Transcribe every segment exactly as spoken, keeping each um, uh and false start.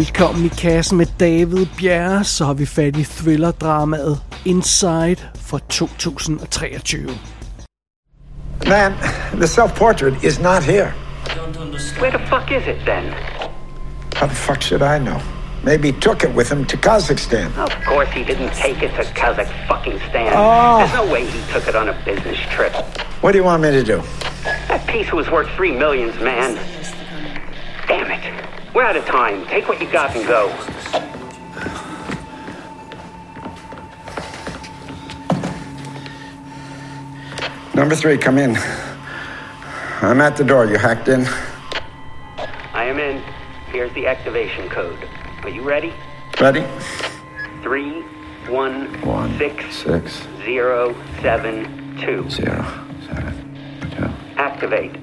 Velkommen i kassen med David Bjerre, så har vi fat i thrillerdramaet Inside fra to tusind treogtyve. Man, the self-portrait is not here. Where the fuck is it then? How the fuck should I know? Maybe he took it with him to Kazakhstan. Of course he didn't take it to Kazakhstan. Oh. There's no way he took it on a business trip. What do you want me to do? That piece was worth three millions, man. Damn it. We're out of time. Take what you got and go. Number three, come in. I'm at the door. You hacked in? I am in. Here's the activation code. Are you ready? Ready. Three, one, one six, six, zero, seven, two. Zero, seven, two. Activate.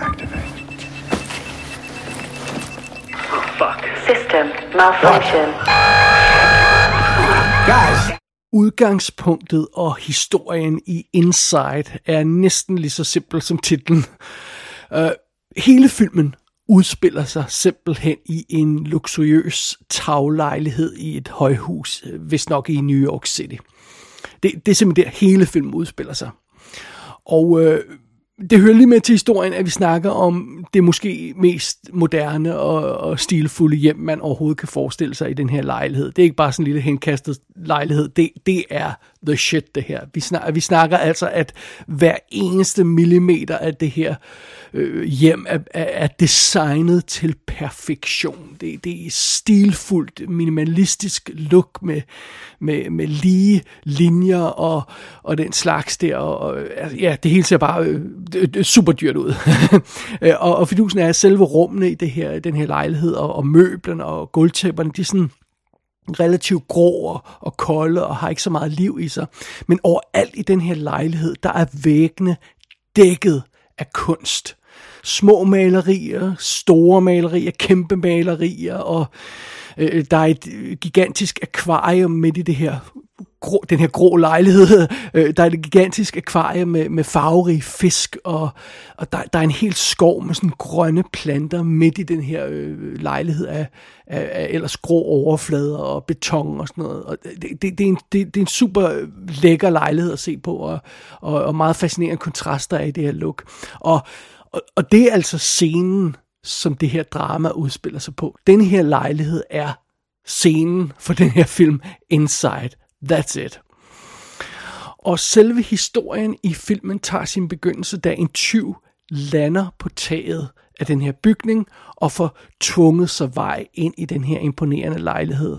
Activate. Oh, fuck. System malfunction. Fuck. Guys! Udgangspunktet og historien i Inside er næsten lige så simpel som titlen. Uh, hele filmen udspiller sig simpelthen i en luksuriøs taglejlighed i et højhus, hvis nok i New York City. Det, det er simpelthen der, hele filmen udspiller sig. Og øh, det hører lige med til historien, at vi snakker om det måske mest moderne og, og stilfulde hjem, man overhovedet kan forestille sig i den her lejlighed. Det er ikke bare sådan en lille henkastet lejlighed. Det, det er the shit, det her. Vi snakker, vi snakker altså, at hver eneste millimeter af det her øh, hjem er, er designet til perfektion. Det, det er stilfuldt, minimalistisk look med, med, med lige linjer og, og den slags der. Og, ja, det hele ser bare øh, super dyrt ud. og og fidusen er selve rummene i det her, den her lejlighed, og, og møblerne og gulvtæpperne, de er sådan relativt grå og kolde og har ikke så meget liv i sig. Men overalt i den her lejlighed, der er væggene dækket af kunst. Små malerier, store malerier, kæmpe malerier, og øh, der er et gigantisk akvarium midt i det her, grå, den her grå lejlighed. Øh, der er et gigantisk akvarium med, med farverige fisk, og, og der, der er en hel skov med sådan grønne planter midt i den her øh, lejlighed af, af, af ellers grå overflader og beton og sådan noget. Og det, det, det, er en, det, det er en super lækker lejlighed at se på, og, og, og meget fascinerende kontraster i det her look. Og Og det er altså scenen, som det her drama udspiller sig på. Den her lejlighed er scenen for den her film Inside. That's it. Og selve historien i filmen tager sin begyndelse, da en tyv lander på taget af den her bygning og får tvunget sig vej ind i den her imponerende lejlighed.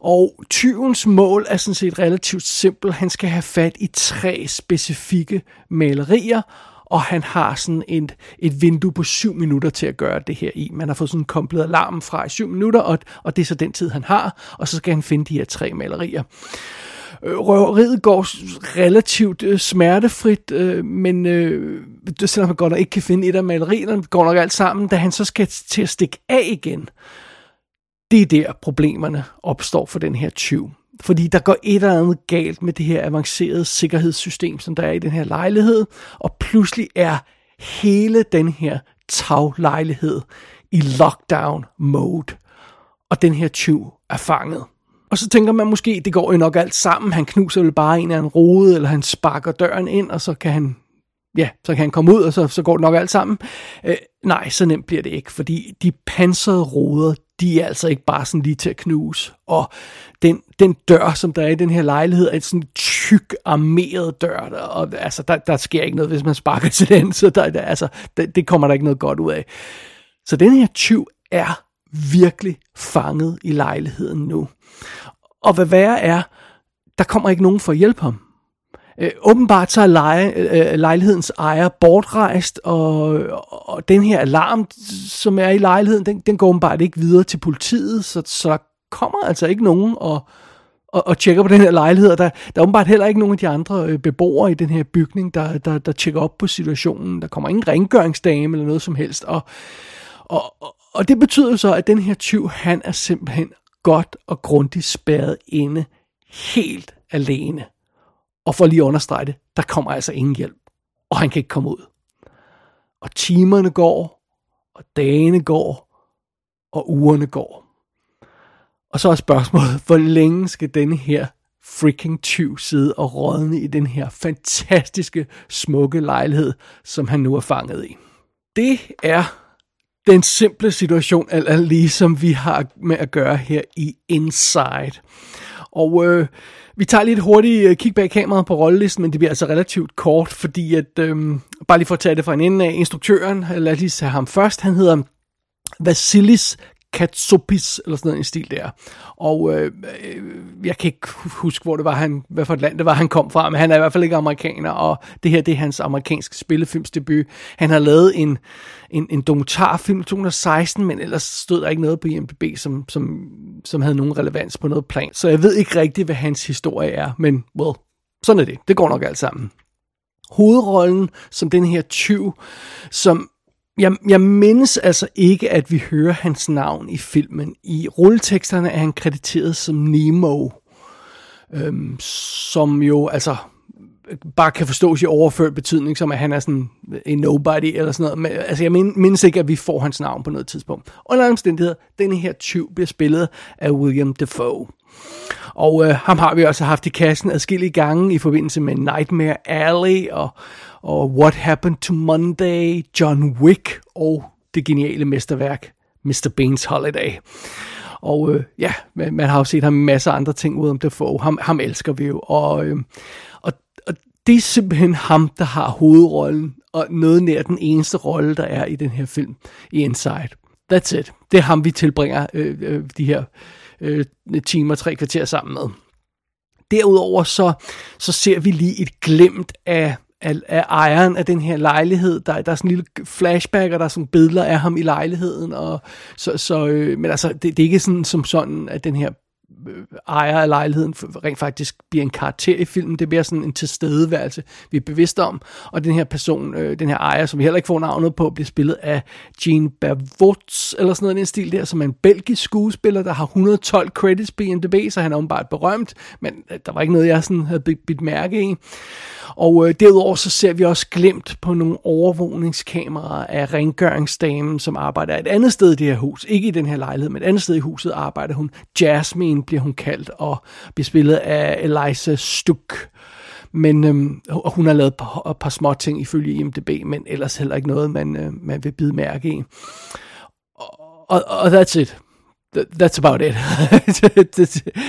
Og tyvens mål er sådan set relativt simpelt. Han skal have fat i tre specifikke malerier, og han har sådan et, et vindue på syv minutter til at gøre det her i. Man har fået sådan en komplet alarm fra i syv minutter, og, og det er så den tid, han har, og så skal han finde de her tre malerier. Røveriet går relativt øh, smertefrit, øh, men øh, selvom han godt nok ikke kan finde et af malerierne, går nok alt sammen, da han så skal til at stikke af igen. Det er der, problemerne opstår for den her tyv. Fordi der går et eller andet galt med det her avancerede sikkerhedssystem, som der er i den her lejlighed, og pludselig er hele den her taglejlighed i lockdown mode, og den her tyv er fanget. Og så tænker man måske, det går jo nok alt sammen, han knuser vel bare en af en rode, eller han sparker døren ind, og så kan han, ja, så kan han komme ud, og så, så går det nok alt sammen. Øh, nej, så nemt bliver det ikke, fordi de pansrede roder, de er altså ikke bare sådan lige til at knuse. Og den, den dør, som der er i den her lejlighed, er en sådan tyk, armeret dør. Der, og altså, der, der sker ikke noget, hvis man sparker til den. Så der, der, altså, der, det kommer der ikke noget godt ud af. Så den her tyv er virkelig fanget i lejligheden nu. Og hvad værre er, der kommer ikke nogen for at hjælpe ham. Øh, åbenbart så er leje, øh, lejlighedens ejer bortrejst, og, og den her alarm, som er i lejligheden, den, den går åbenbart ikke videre til politiet, så, så der kommer altså ikke nogen og, og, og tjekker på den her lejlighed, og der, der er åbenbart heller ikke nogen af de andre øh, beboere i den her bygning, der, der, der tjekker op på situationen. Der kommer ingen rengøringsdame eller noget som helst, og, og, og, og det betyder så, at den her tyv, han er simpelthen godt og grundigt spærret inde, helt alene. Og for lige at understrege det, der kommer altså ingen hjælp, og han kan ikke komme ud. Og timerne går, og dagene går, og ugerne går. Og så er spørgsmålet, hvor længe skal denne her freaking tyv sidde og rådne i den her fantastiske, smukke lejlighed, som han nu er fanget i. Det er den simple situation, altså ligesom vi har med at gøre her i Inside. Og øh, vi tager lige et hurtigt kig bag kameraet på rollelisten, men det bliver altså relativt kort, fordi at, øh, bare lige for at tage det fra en ende af, instruktøren, lad os lige tage ham først, han hedder Vasilis Katsopis, eller sådan noget en stil der. Og øh, jeg kan ikke huske, hvor det var han, hvad for et land det var, han kom fra, men han er i hvert fald ikke amerikaner, og det her, det er hans amerikanske spillefilmsdebut. Han har lavet en, en, en dokumentarfilm to tusind og seksten, men ellers stod der ikke noget på I M D B, som, som, som havde nogen relevans på noget plan. Så jeg ved ikke rigtigt, hvad hans historie er, men well, sådan er det. Det går nok alt sammen. Hovedrollen som den her tyv, som Jeg, jeg mindes altså ikke, at vi hører hans navn i filmen. I rulleteksterne er han krediteret som Nemo, øhm, som jo altså bare kan forstås i overført betydning, som at han er sådan en nobody eller sådan noget. Men, altså jeg mindes ikke, at vi får hans navn på noget tidspunkt. Under omstændigheder, denne her tyv bliver spillet af Willem Dafoe. Og øh, ham har vi også haft i kassen adskillige gange i forbindelse med Nightmare Alley og, og What Happened to Monday, John Wick og det geniale mesterværk mister Bean's Holiday. Og øh, ja, man, man har jo set ham masser af andre ting ud om Dafoe. Ham, ham elsker vi jo. Og, øh, og, og det er simpelthen ham, der har hovedrollen og noget nær den eneste rolle, der er i den her film i Inside. That's it. Det er ham, vi tilbringer øh, øh, de her øh, timer, tre kvarter sammen med. Derudover så, så ser vi lige et glimt af, af, af ejeren af den her lejlighed. Der, der er sådan en lille flashback, og der er sådan billeder af ham i lejligheden. Og så, så, øh, men altså, det, det er ikke sådan, som sådan, at den her ejer af lejligheden rent faktisk bliver en karakter i filmen. Det bliver sådan en tilstedeværelse, vi er bevidste om. Og den her person, øh, den her ejer, som vi heller ikke får navnet på, bliver spillet af Gene Bavutz, eller sådan noget i den stil der, som er en belgisk skuespiller, der har et hundrede og tolv credits på I M D B, så han er åbenbart berømt, men der var ikke noget, jeg sådan havde bidt mærke i. Og øh, derudover så ser vi også glemt på nogle overvågningskameraer af rengøringsdamen, som arbejder et andet sted i det her hus. Ikke i den her lejlighed, men et andet sted i huset arbejder hun. Jasmine bliver hun kaldt, og bliver spillet af Eliza Stuk. Men øhm, hun har lavet et par, et par små ting ifølge I M D B, men ellers heller ikke noget, man, øh, man vil bide mærke i. Og, og, og that's it. That's about it.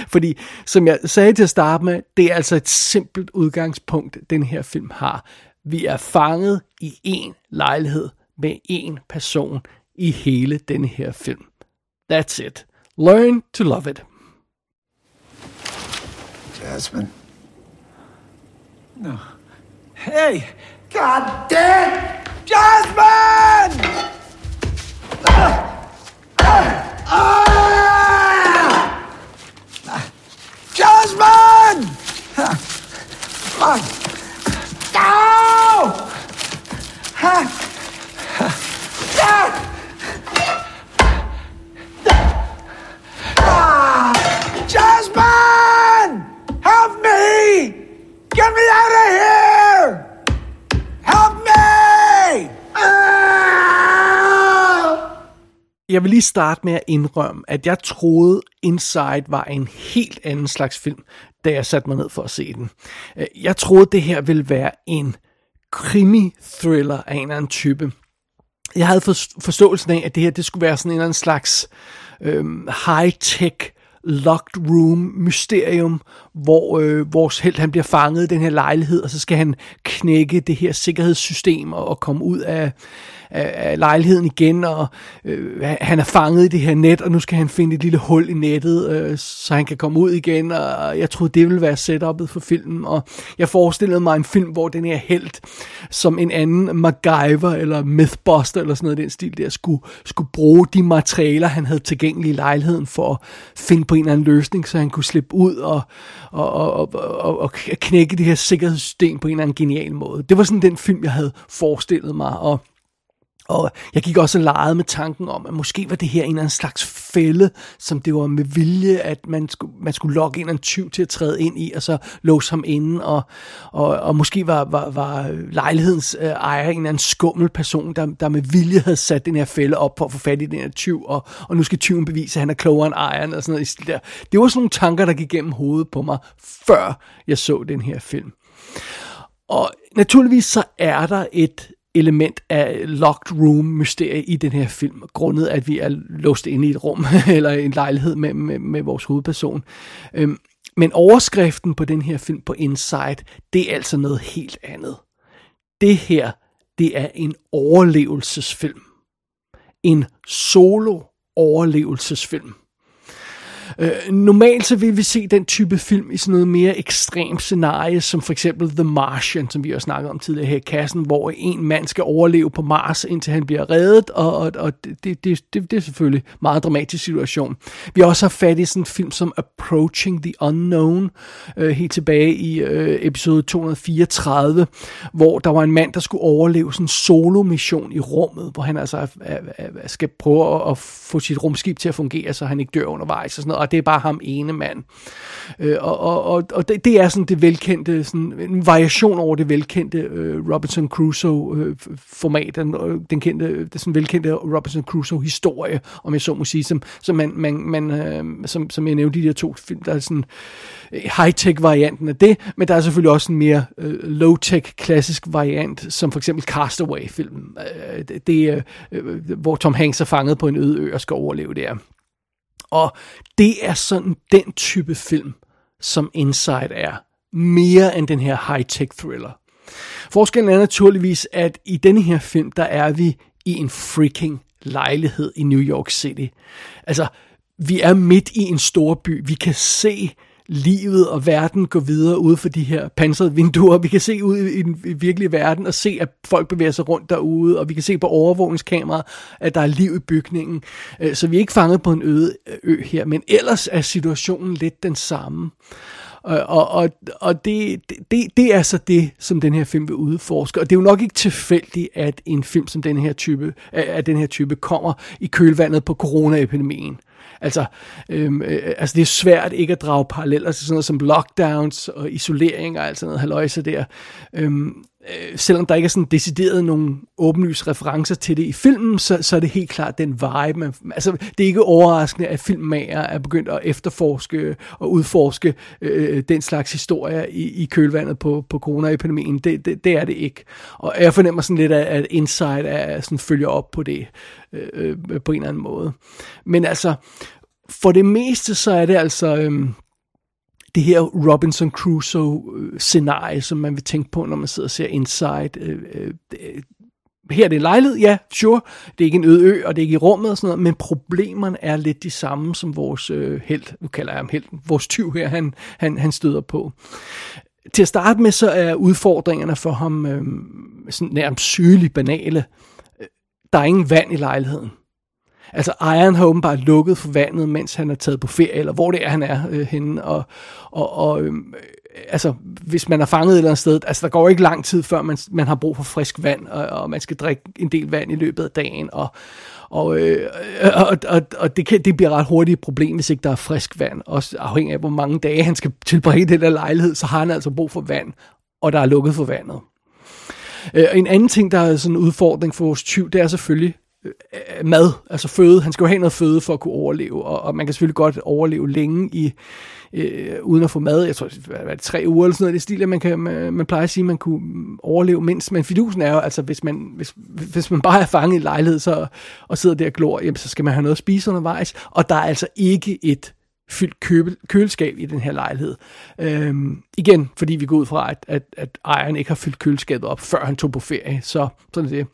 Fordi, som jeg sagde til at starte med, det er altså et simpelt udgangspunkt, den her film har. Vi er fanget i en lejlighed med en person i hele denne her film. That's it. Learn to love it. Jasmine. No. Hey! God damn! Jasmine! Ah! Ah! Ah! Jasmine! Fuck! Ow! Huh? Ah! Jasmine! Help me! Get me out of here! Help me! Jeg vil lige starte med at indrømme, at jeg troede Inside var en helt anden slags film, da jeg satte mig ned for at se den. Jeg troede, det her ville være en krimi-thriller af en eller anden type. Jeg havde forståelsen af, at det her det skulle være sådan en eller anden slags øhm, high-tech locked room mysterium, hvor øh, vores helt han bliver fanget i den her lejlighed, og så skal han knække det her sikkerhedssystem og, og komme ud af, af, af lejligheden igen, og øh, han er fanget i det her net, og nu skal han finde et lille hul i nettet, øh, så han kan komme ud igen, og jeg troede, det ville være setupet for filmen, og jeg forestillede mig en film, hvor den her helt, som en anden MacGyver eller Mythbuster eller sådan noget den stil der, skulle, skulle bruge de materialer, han havde tilgængelige i lejligheden for at finde på en eller anden løsning, så han kunne slippe ud og, og, og, og, og knække det her sikkerhedssystem på en eller anden genial måde. Det var sådan den film, jeg havde forestillet mig, og Og jeg gik også og legede med tanken om, at måske var det her en eller anden slags fælde, som det var med vilje, at man skulle, man skulle lokke en eller anden tyv til at træde ind i, og så låse ham inden, og, og, og måske var, var, var lejlighedens øh, ejer en eller anden skummel person, der, der med vilje havde sat den her fælde op for at få fat i den her tyv, og, og nu skal tyven bevise, at han er klogere end ejeren, og sådan noget. Der. Det var sådan nogle tanker, der gik gennem hovedet på mig, før jeg så den her film. Og naturligvis så er der et element af locked room mysterie i den her film, grundet at vi er låst inde i et rum, eller en lejlighed med, med, med vores hovedperson. Øhm, men overskriften på den her film på Inside, det er altså noget helt andet. Det her, det er en overlevelsesfilm. En solo-overlevelsesfilm. Uh, normalt så vil vi se den type film i sådan noget mere ekstremt scenarie, som for eksempel The Martian, som vi også snakkede om tidligere her i kassen, hvor en mand skal overleve på Mars, indtil han bliver reddet, og, og, og det, det, det, det er selvfølgelig en meget dramatisk situation. Vi har også haft fat i sådan en film som Approaching the Unknown, uh, helt tilbage i uh, episode to hundrede fireogtredive, hvor der var en mand, der skulle overleve sådan en solo-mission i rummet, hvor han altså er, er, er, skal prøve at, at få sit rumskib til at fungere, så han ikke dør undervejs og sådan noget. Og det er bare ham ene mand. Øh, og og, og det, det er sådan det velkendte, sådan en variation over det velkendte øh, Robinson Crusoe-format, øh, den, den kendte, det sådan velkendte Robinson Crusoe-historie, om jeg så må sige, som, som, man, man, man, øh, som, som jeg nævnte i de der to film, der er sådan high-tech-varianten af det, men der er selvfølgelig også en mere øh, low-tech-klassisk variant, som for eksempel Castaway-filmen, øh, det, det, øh, hvor Tom Hanks er fanget på en øde ø og skal overleve der. Og det er sådan den type film, som Inside er. Mere end den her high-tech thriller. Forskellen er naturligvis, at i denne her film, der er vi i en freaking lejlighed i New York City. Altså, vi er midt i en stor by. Vi kan se livet og verden går videre ude for de her pansrede vinduer. Vi kan se ud i den virkelige verden og se, at folk bevæger sig rundt derude, og vi kan se på overvågningskameraer, at der er liv i bygningen. Så vi er ikke fanget på en øde ø her, men ellers er situationen lidt den samme. Og, og, og det, det, det er så det, som den her film vil udforske. Og det er jo nok ikke tilfældigt, at en film som den her type, at den her type kommer i kølvandet på coronaepidemien. Altså, øhm, øh, altså det er svært ikke at drage paralleller til sådan noget som lockdowns og isolering og alt sådan noget halløjse der. Øhm, øh, selvom der ikke er sådan decideret nogle åbenlyse referencer til det i filmen, så, så er det helt klart den vibe. Man, altså det er ikke overraskende, at filmmagere er begyndt at efterforske og udforske øh, den slags historier i, i kølvandet på, på coronaepidemien. Det, det, det er det ikke. Og jeg fornemmer sådan lidt, at, at Inside er, sådan følger op på det øh, på en eller anden måde. Men altså, for det meste så er det altså øhm, det her Robinson Crusoe-scenarie, som man vil tænke på, når man sidder og ser Inside. Øh, øh, her er det en lejlighed, ja, sure. Det er ikke en øde ø, og det er ikke i rummet og sådan noget, men problemerne er lidt de samme, som vores øh, helt, nu kalder jeg ham helten, vores tyv her, han, han, han støder på. Til at starte med, så er udfordringerne for ham øh, sådan nærmest sygeligt banale. Der er ingen vand i lejligheden. Altså ejeren har åbenbart lukket for vandet, mens han er taget på ferie, eller hvor det er, han er øh, henne. Og, og, og øh, altså, hvis man er fanget et eller andet sted, altså der går ikke lang tid, før man, man har brug for frisk vand, og, og man skal drikke en del vand i løbet af dagen. Og, og, øh, og, og, og det, kan, det bliver ret hurtigt et problem, hvis ikke der er frisk vand. Også afhængig af, hvor mange dage han skal tilbringe i den der lejlighed, så har han altså brug for vand, og der er lukket for vandet. Øh, en anden ting, der er sådan en udfordring for vores tyv, det er selvfølgelig mad, altså føde. Han skal jo have noget føde for at kunne overleve, og, og man kan selvfølgelig godt overleve længe i, øh, uden at få mad. Jeg tror, hvad er det, tre uger eller sådan noget, det stil, at man, kan, man, man plejer at sige, at man kunne overleve mindst. Men fidusen er jo, altså hvis man, hvis, hvis man bare er fanget i lejlighed så, og sidder der og glor, jamen, så skal man have noget at spise undervejs, og der er altså ikke et fyldt købe, køleskab i den her lejlighed. Øhm, igen, fordi vi går ud fra, at, at, at ejeren ikke har fyldt køleskabet op, før han tog på ferie. Så sådan det.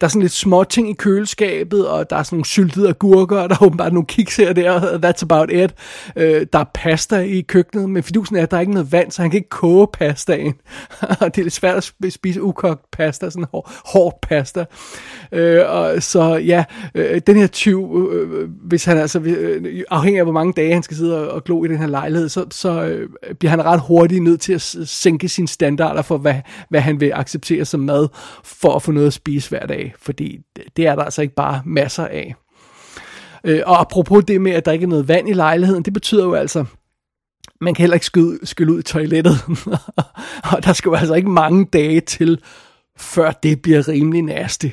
Der er sådan lidt små ting i køleskabet, og der er sådan nogle syltede agurker, og der er åbenbart nogle kiks her der, og that's about it. Øh, der er pasta i køkkenet, men fidusen er, at der er ikke noget vand, så han kan ikke koge pastaen. Det er lidt svært at spise ukogt pasta, sådan hår, hård pasta. Øh, og så ja, øh, den her tyv, øh, hvis han altså, øh, afhængig af hvor mange dage han skal sidde og glo i den her lejlighed, så, så bliver han ret hurtigt nødt til at sænke sine standarder for, hvad, hvad han vil acceptere som mad, for at få noget at spise hver dag, fordi det er der altså ikke bare masser af. Og apropos det med, at der ikke er noget vand i lejligheden, det betyder jo altså, man kan heller ikke skyde, skylle ud i toilettet, og der skal jo altså ikke mange dage til, før det bliver rimelig nasty.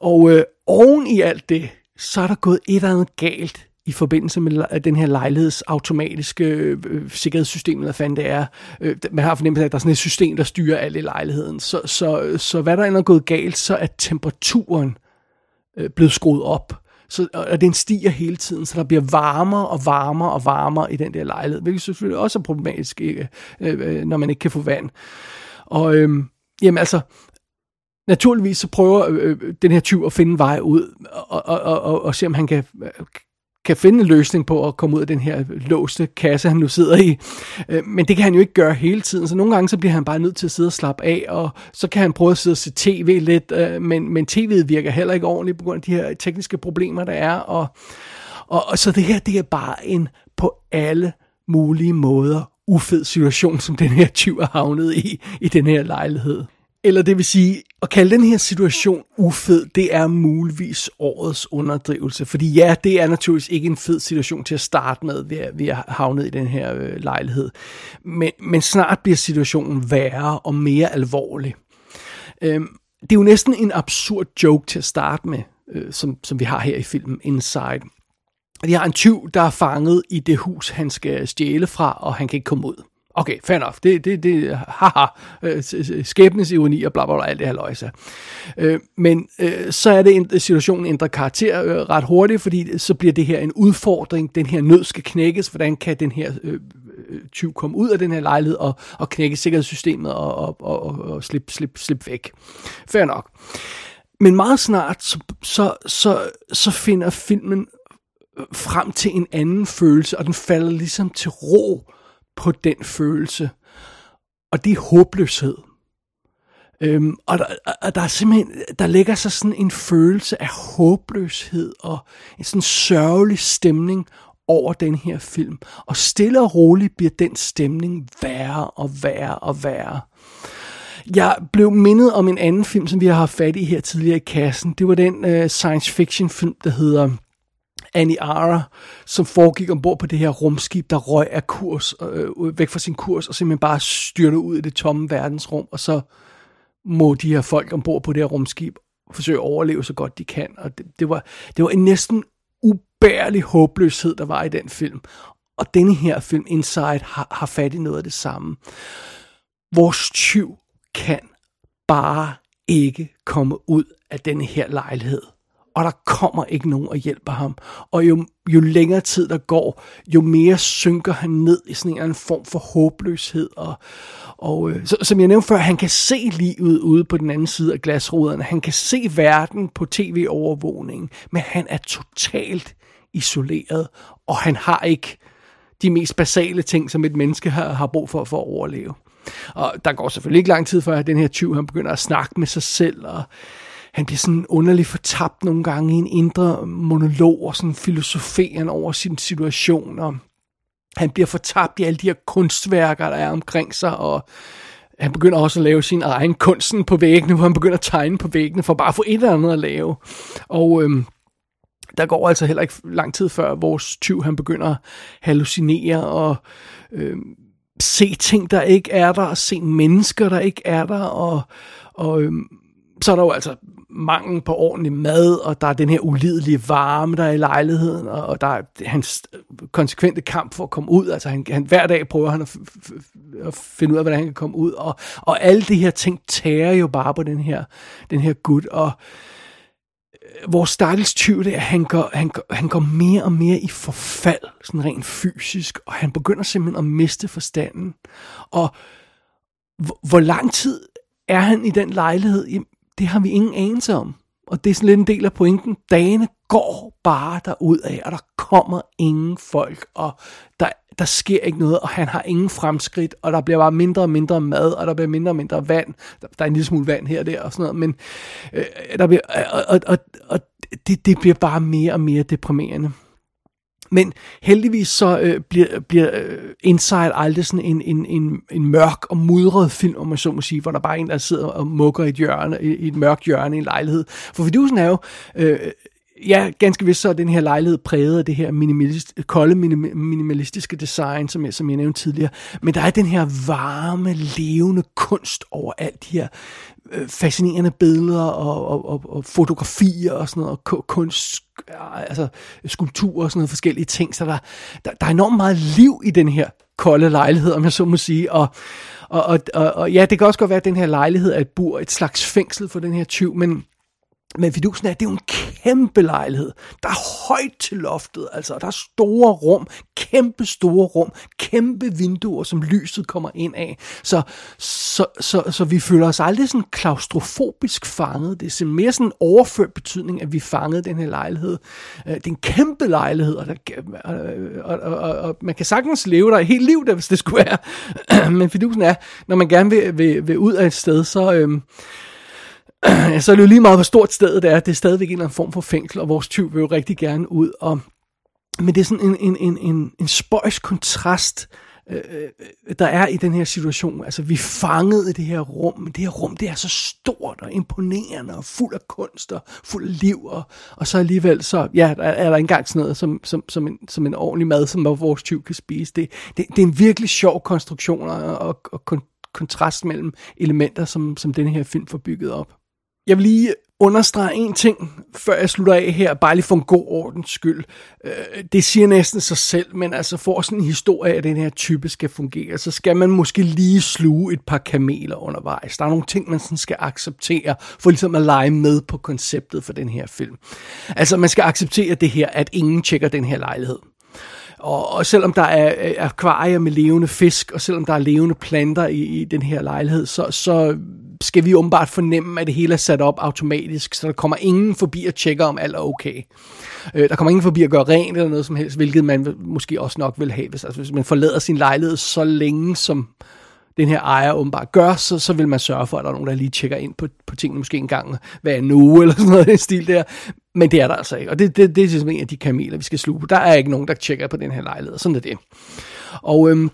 Og øh, oven i alt det, så er der gået et eller andet galt i forbindelse med den her lejligheds automatiske øh, sikkerhedssystem, eller fandt det er. Øh, man har fornemmelsen af, at der er sådan et system, der styrer alt i lejligheden. Så, så, så hvad der end er gået galt, så er temperaturen øh, blevet skruet op. Så, og den stiger hele tiden, så der bliver varmere og varmere og varmere i den der lejlighed, hvilket selvfølgelig også er problematisk, ikke? Øh, når man ikke kan få vand. Og øh, jamen altså, naturligvis så prøver øh, den her tyv at finde vej ud, og, og, og, og, og se om han kan, kan finde en løsning på at komme ud af den her låste kasse, han nu sidder i. Øh, men det kan han jo ikke gøre hele tiden, så nogle gange så bliver han bare nødt til at sidde og slappe af, og så kan han prøve at sidde og se tv lidt, øh, men, men tv'et virker heller ikke ordentligt på grund af de her tekniske problemer, der er. Og, og, og så det her, det er bare en på alle mulige måder ufed situation, som den her tyv er havnet i, i den her lejlighed. Eller det vil sige, at kalde den her situation ufed, det er muligvis årets underdrivelse. Fordi ja, det er naturligvis ikke en fed situation til at starte med, ved at havne i den her øh, lejlighed. Men, men snart bliver situationen værre og mere alvorlig. Øhm, det er jo næsten en absurd joke til at starte med, øh, som, som vi har her i filmen Inside. Vi har en tyv, der er fanget i det hus, han skal stjæle fra, og han kan ikke komme ud. Okay, fair enough. Det, det, det, haha, skæbnesironi og bla bla bla, alt det her løjse. Men så er det, en situationen ændrer karakter ret hurtigt, fordi så bliver det her en udfordring. Den her nød skal knækkes. Hvordan kan den her øh, tyv komme ud af den her lejlighed og, og knække sikkerhedssystemet og, og, og, og slippe slip, slip væk? Fair nok. Men meget snart, så, så, så, så finder filmen frem til en anden følelse, og den falder ligesom til ro på den følelse, og det er håbløshed. Øhm, og, der, og der er simpelthen, der ligger så sådan en følelse af håbløshed og en sådan sørgelig stemning over den her film, og stille og roligt bliver den stemning værre og værre og værre. Jeg blev mindet om en anden film, som vi har haft fat i her tidligere i kassen. Det var den øh, science fiction film, der hedder Annie Aria, som foregik ombord på det her rumskib, der røg af kurs, øh, væk fra sin kurs, og simpelthen bare styrte ud i det tomme verdensrum, og så må de her folk ombord på det her rumskib forsøge at overleve så godt de kan. Og det, det, var, det var en næsten ubærlig håbløshed, der var i den film. Og denne her film, Inside, har, har fat i noget af det samme. Vores tyv kan bare ikke komme ud af denne her lejlighed. Og der kommer ikke nogen og hjælper ham. Og jo, jo længere tid der går, jo mere synker han ned i sådan en eller anden form for håbløshed. Og, og øh, så, som jeg nævnte før, han kan se livet ude på den anden side af glasruderne. Han kan se verden på tv-overvågningen. Men han er totalt isoleret. Og han har ikke de mest basale ting, som et menneske har, har brug for, for at overleve. Og der går selvfølgelig ikke lang tid før, at den her tyv han begynder at snakke med sig selv og... Han bliver sådan underligt fortabt nogle gange i en indre monolog og sådan filosoferen over sin situation. Og han bliver fortabt i alle de her kunstværker, der er omkring sig, og han begynder også at lave sin egen kunsten på væggene, hvor han begynder at tegne på væggene for bare at få et eller andet at lave. Og øhm, der går altså heller ikke lang tid før, vores tyv han begynder at hallucinere og øhm, se ting, der ikke er der, og se mennesker, der ikke er der, og... og øhm, så er der jo altså mangel på ordentlig mad, og der er den her ulidelige varme, der er i lejligheden, og, og der er hans konsekvente kamp for at komme ud. Altså han, han, hver dag prøver han at, f- f- at finde ud af, hvordan han kan komme ud, og, og alle de her ting tærer jo bare på den her, den her gut, og vores stakkels tyv, det er, han går, han, går, han går mere og mere i forfald, sådan rent fysisk, og han begynder simpelthen at miste forstanden. Og hvor, hvor lang tid er han i den lejlighed? Jamen, det har vi ingen anelse om. Og det er sådan lidt en del af pointen. Dagene går bare derudad, og der kommer ingen folk, og der, der sker ikke noget, og han har ingen fremskridt, og der bliver bare mindre og mindre mad, og der bliver mindre og mindre vand. Der, der er en lille smule vand her og der, og sådan noget, men øh, der bliver, øh, og, og, og, og det, det bliver bare mere og mere deprimerende. Men heldigvis så øh, bliver, bliver Inside aldrig sådan en, en, en, en mørk og mudret film, om man så må sige, hvor der bare er en, der sidder og mukker i et hjørne, i, i et mørkt hjørne i en lejlighed. For fidusen er jo, øh, ja, ganske vist så er den her lejlighed præget af det her minimalist, kolde minimalistiske design, som jeg, som jeg nævnte tidligere. Men der er den her varme, levende kunst over alt de her fascinerende billeder og, og, og, og fotografier og sådan noget, og kunst, altså skulpturer og sådan noget forskellige ting, så der, der, der er enormt meget liv i den her kolde lejlighed, om jeg så må sige, og, og, og, og, og ja, det kan også godt være, at den her lejlighed er et bur, et slags fængsel for den her tyv, men Men fidusen er, det er jo en kæmpe lejlighed. Der er højt til loftet, altså. Der er store rum, kæmpe store rum, kæmpe vinduer, som lyset kommer ind af. Så, så, så, så vi føler os aldrig sådan klaustrofobisk fanget. Det er mere sådan en overført betydning, at vi fangede den her lejlighed. Det er en kæmpe lejlighed, og, der, og, og, og, og man kan sagtens leve der et helt liv, der, hvis det skulle være. Men fidusen er, når man gerne vil, vil, vil ud af et sted, så... Øhm, Så er det jo lige meget, hvor stort stedet er. Det er stadigvæk en eller anden form for fængsel, og vores tyv vil jo rigtig gerne ud. Og... Men det er sådan en, en, en, en, en spøjs kontrast, øh, der er i den her situation. Altså, vi er fanget i det her rum, men det her rum, det er så stort og imponerende og fuld af kunst og fuld af liv. Og, og så alligevel, så ja, der er der engang sådan noget som, som, som, en, som en ordentlig mad, som vores tyv kan spise. Det, det, det er en virkelig sjov konstruktion og, og, og kontrast mellem elementer, som, som den her film får bygget op. Jeg vil lige understrege en ting, før jeg slutter af her, bare lige for en god ordens skyld. Det siger næsten sig selv, men altså for sådan en historie af den her type skal fungere, så skal man måske lige sluge et par kameler undervejs. Der er nogle ting, man sådan skal acceptere, for ligesom at lege med på konceptet for den her film. Altså man skal acceptere det her, at ingen tjekker den her lejlighed. Og selvom der er akvarier med levende fisk, og selvom der er levende planter i, i den her lejlighed, så, så skal vi åbenbart fornemme, at det hele er sat op automatisk, så der kommer ingen forbi og tjekker, om alt er okay. Øh, der kommer ingen forbi at gøre rent eller noget som helst, hvilket man måske også nok vil have. Hvis, altså, hvis man forlader sin lejlighed så længe, som den her ejer åbenbart gør, så, så vil man sørge for, at der er nogen, der lige tjekker ind på, på tingene, måske en gang, hvad er nu, eller sådan noget i den stil der. Men det er der altså ikke, og det, det, det er simpelthen en af de kameler, vi skal sluge. Der er ikke nogen, der tjekker på den her lejlighed, sådan er det. Og øhm,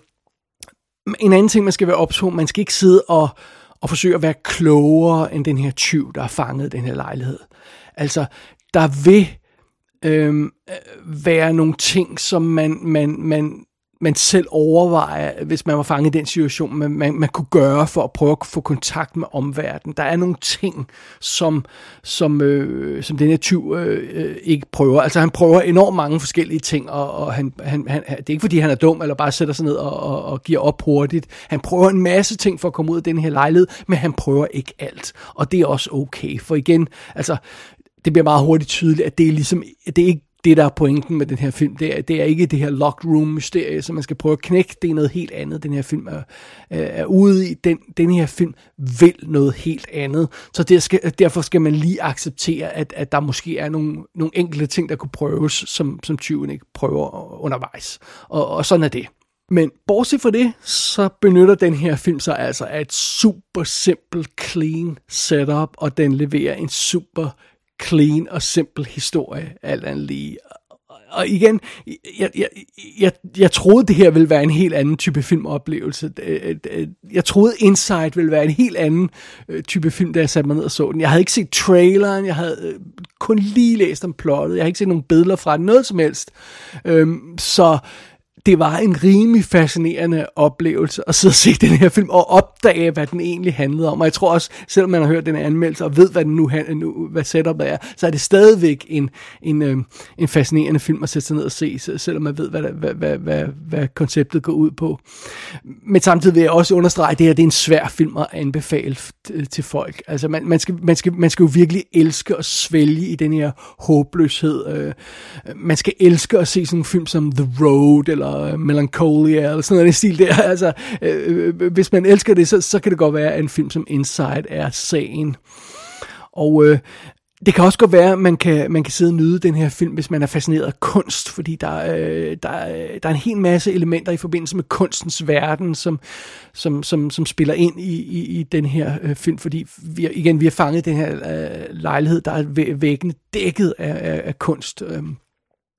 en anden ting, man skal være ops på, man skal ikke sidde og, og forsøge at være klogere end den her tyv, der har fanget den her lejlighed. Altså, der vil øhm, være nogle ting, som man... man, man man selv overvejer, hvis man var fanget i den situation, man, man, man kunne gøre for at prøve at få kontakt med omverdenen. Der er nogle ting, som, som, øh, som den her tyv øh, ikke prøver. Altså han prøver enormt mange forskellige ting, og, og han, han, han, det er ikke fordi, han er dum, eller bare sætter sig ned og, og, og giver op hurtigt. Han prøver en masse ting for at komme ud af den her lejlighed, men han prøver ikke alt. Og det er også okay, for igen, altså, det bliver meget hurtigt tydeligt, at det er ligesom, at det er ikke det, der er pointen med den her film, det er, det er ikke det her locked room-mysterie, som man skal prøve at knække. Det er noget helt andet, den her film er, er ude i. Den, den her film vil noget helt andet. Så der skal, derfor skal man lige acceptere, at, at der måske er nogle, nogle enkelte ting, der kunne prøves, som, som tyven ikke prøver undervejs. Og, og sådan er det. Men bortset fra det, så benytter den her film sig altså af et super simpelt, clean setup, og den leverer en super clean og simpel historie, alt andet lige. Og igen, jeg, jeg, jeg, jeg troede, det her ville være en helt anden type filmoplevelse. Jeg troede, Inside ville være en helt anden type film, da jeg satte mig ned og så den. Jeg havde ikke set traileren, jeg havde kun lige læst om plottet, jeg havde ikke set nogen billeder fra den, noget som helst. Så det var en rimelig fascinerende oplevelse at sidde og se den her film og opdage, hvad den egentlig handlede om. Og jeg tror også, selvom man har hørt den her anmeldelse og ved, hvad den nu, nu hvad setupet er, så er det stadigvæk en, en, en fascinerende film at sætte sig ned og se, selvom man ved, hvad, hvad, hvad, hvad, hvad konceptet går ud på. Men samtidig vil jeg også understrege, at det her det er en svær film at anbefale til folk. Altså man, man, skal, man, skal, man skal jo virkelig elske og svælge i den her håbløshed. Man skal elske at se sådan en film som The Road, eller Melancholia, eller sådan noget i stil der. Altså, øh, hvis man elsker det, så, så kan det godt være, at en film som Inside er sagen. Og øh, det kan også godt være, at man kan, man kan sidde og nyde den her film, hvis man er fascineret af kunst, fordi der, øh, der, øh, der er en hel masse elementer i forbindelse med kunstens verden, som, som, som, som spiller ind i, i, i den her øh, film, fordi vi, igen, vi har fanget den her øh, lejlighed, der er væggene dækket af, af, af kunst. Øh.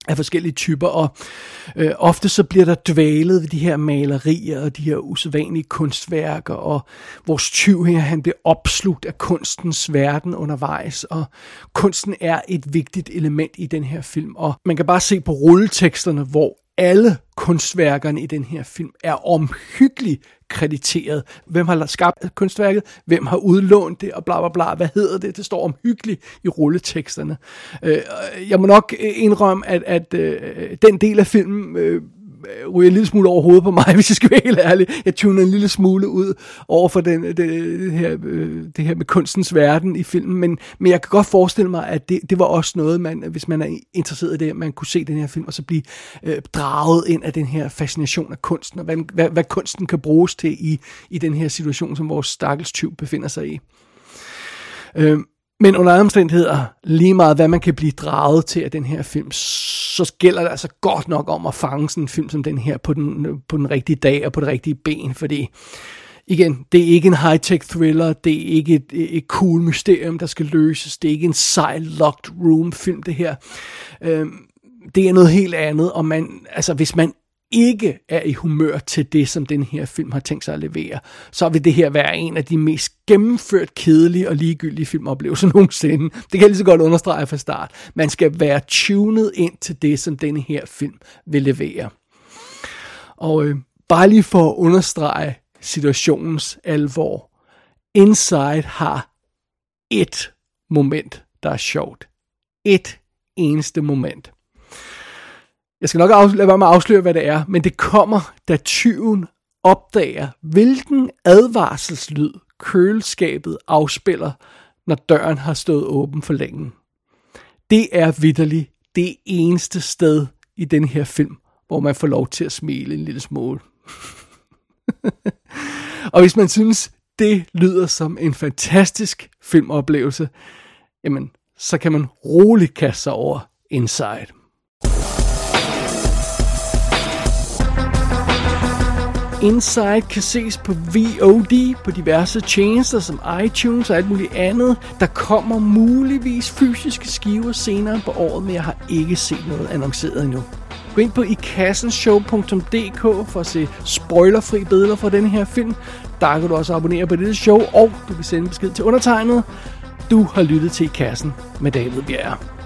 af forskellige typer, og øh, ofte så bliver der dvælet ved de her malerier og de her usædvanlige kunstværker, og vores tyv her, han bliver opslugt af kunstens verden undervejs, og kunsten er et vigtigt element i den her film, og man kan bare se på rulleteksterne, hvor alle kunstværkerne i den her film er omhyggeligt krediteret. Hvem har skabt kunstværket? Hvem har udlånt det? Og bla bla bla. Hvad hedder det? Det står omhyggeligt i rulleteksterne. Jeg må nok indrømme, at, at, at den del af filmen øh, ryger en lille smule over hovedet på mig, hvis jeg skal være helt ærlig. Jeg tuner en lille smule ud over for den, det, det, her, det her med kunstens verden i filmen. Men, men jeg kan godt forestille mig, at det, det var også noget, man, hvis man er interesseret i det, man kunne se den her film og så blive øh, draget ind af den her fascination af kunsten, og hvad, hvad, hvad kunsten kan bruges til i, i den her situation, som vores stakkels tyv befinder sig i. Øh. Men under andre omstændigheder, lige meget hvad man kan blive draget til af den her film, så gælder det altså godt nok om at fange sådan en film som den her på den, på den rigtige dag og på det rigtige ben, fordi igen, det er ikke en high-tech thriller, det er ikke et, et cool mysterium, der skal løses, det er ikke en sej locked room film, det her. Øhm, det er noget helt andet, og man, altså hvis man ikke er i humør til det, som den her film har tænkt sig at levere, så vil det her være en af de mest gennemført kedelige og ligegyldige filmoplevelser nogensinde. Det kan jeg lige så godt understrege fra start. Man skal være tunet ind til det, som denne her film vil levere. Og øh, bare lige for at understrege situationens alvor. Inside har et moment, der er sjovt. Et eneste moment. Jeg skal nok afsløre, lade være med at afsløre, hvad det er, men det kommer, da tyven opdager, hvilken advarselslyd køleskabet afspiller, når døren har stået åben for længe. Det er vitterligt det eneste sted i den her film, hvor man får lov til at smile en lille smule. Og hvis man synes, det lyder som en fantastisk filmoplevelse, jamen, så kan man roligt kaste sig over Inside. Inside kan ses på V O D, på diverse tjenester som iTunes og alt muligt andet. Der kommer muligvis fysiske skiver senere på året, men jeg har ikke set noget annonceret endnu. Gå ind på i kassen show punktum d k for at se spoilerfri billeder fra denne her film. Der kan du også abonnere på dette show, og du kan sende besked til undertegnet. Du har lyttet til I Kassen med David Bjerre.